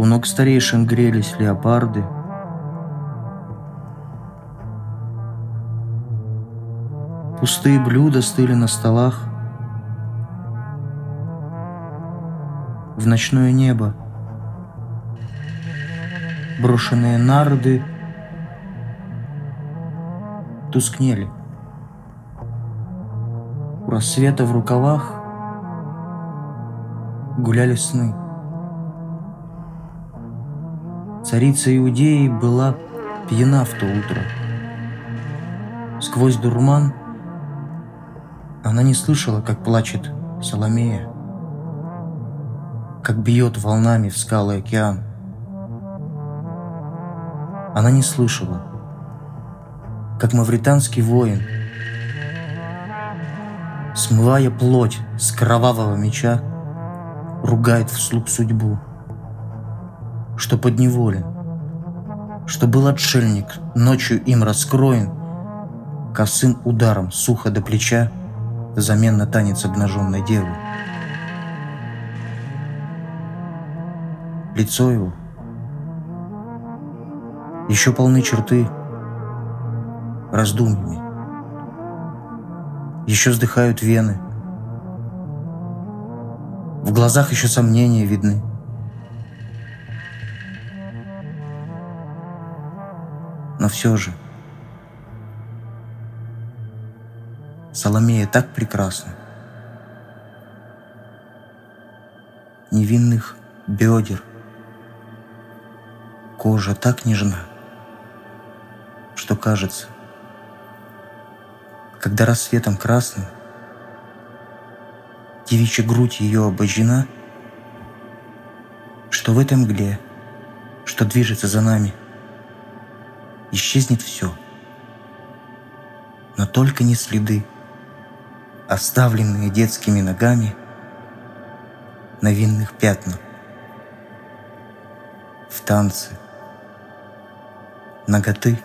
У ног старейшин грелись леопарды. Пустые блюда стыли на столах. В ночное небо брошенные нарды тускнели. У рассвета в рукавах гуляли сны. Царица Иудеи была пьяна в то утро. Сквозь дурман она не слышала, как плачет Саломея, как бьет волнами в скалы океан. Она не слышала, как мавританский воин, смывая плоть с кровавого меча, ругает вслух судьбу, что подневолен, что был отшельник, ночью им раскроен, косым ударом сухо до плеча, взамен на танец обнаженной девы. Лицо его еще полны черты раздумьями, еще вздыхают вены, в глазах еще сомнения видны. Но все же Саломея так прекрасна. Невинных бедер кожа так нежна, что кажется, когда рассветом красным девичья грудь ее обожжена, что в этой мгле, что движется за нами, исчезнет все, но только не следы, оставленные детскими ногами на винных пятнах, в танце ноготы.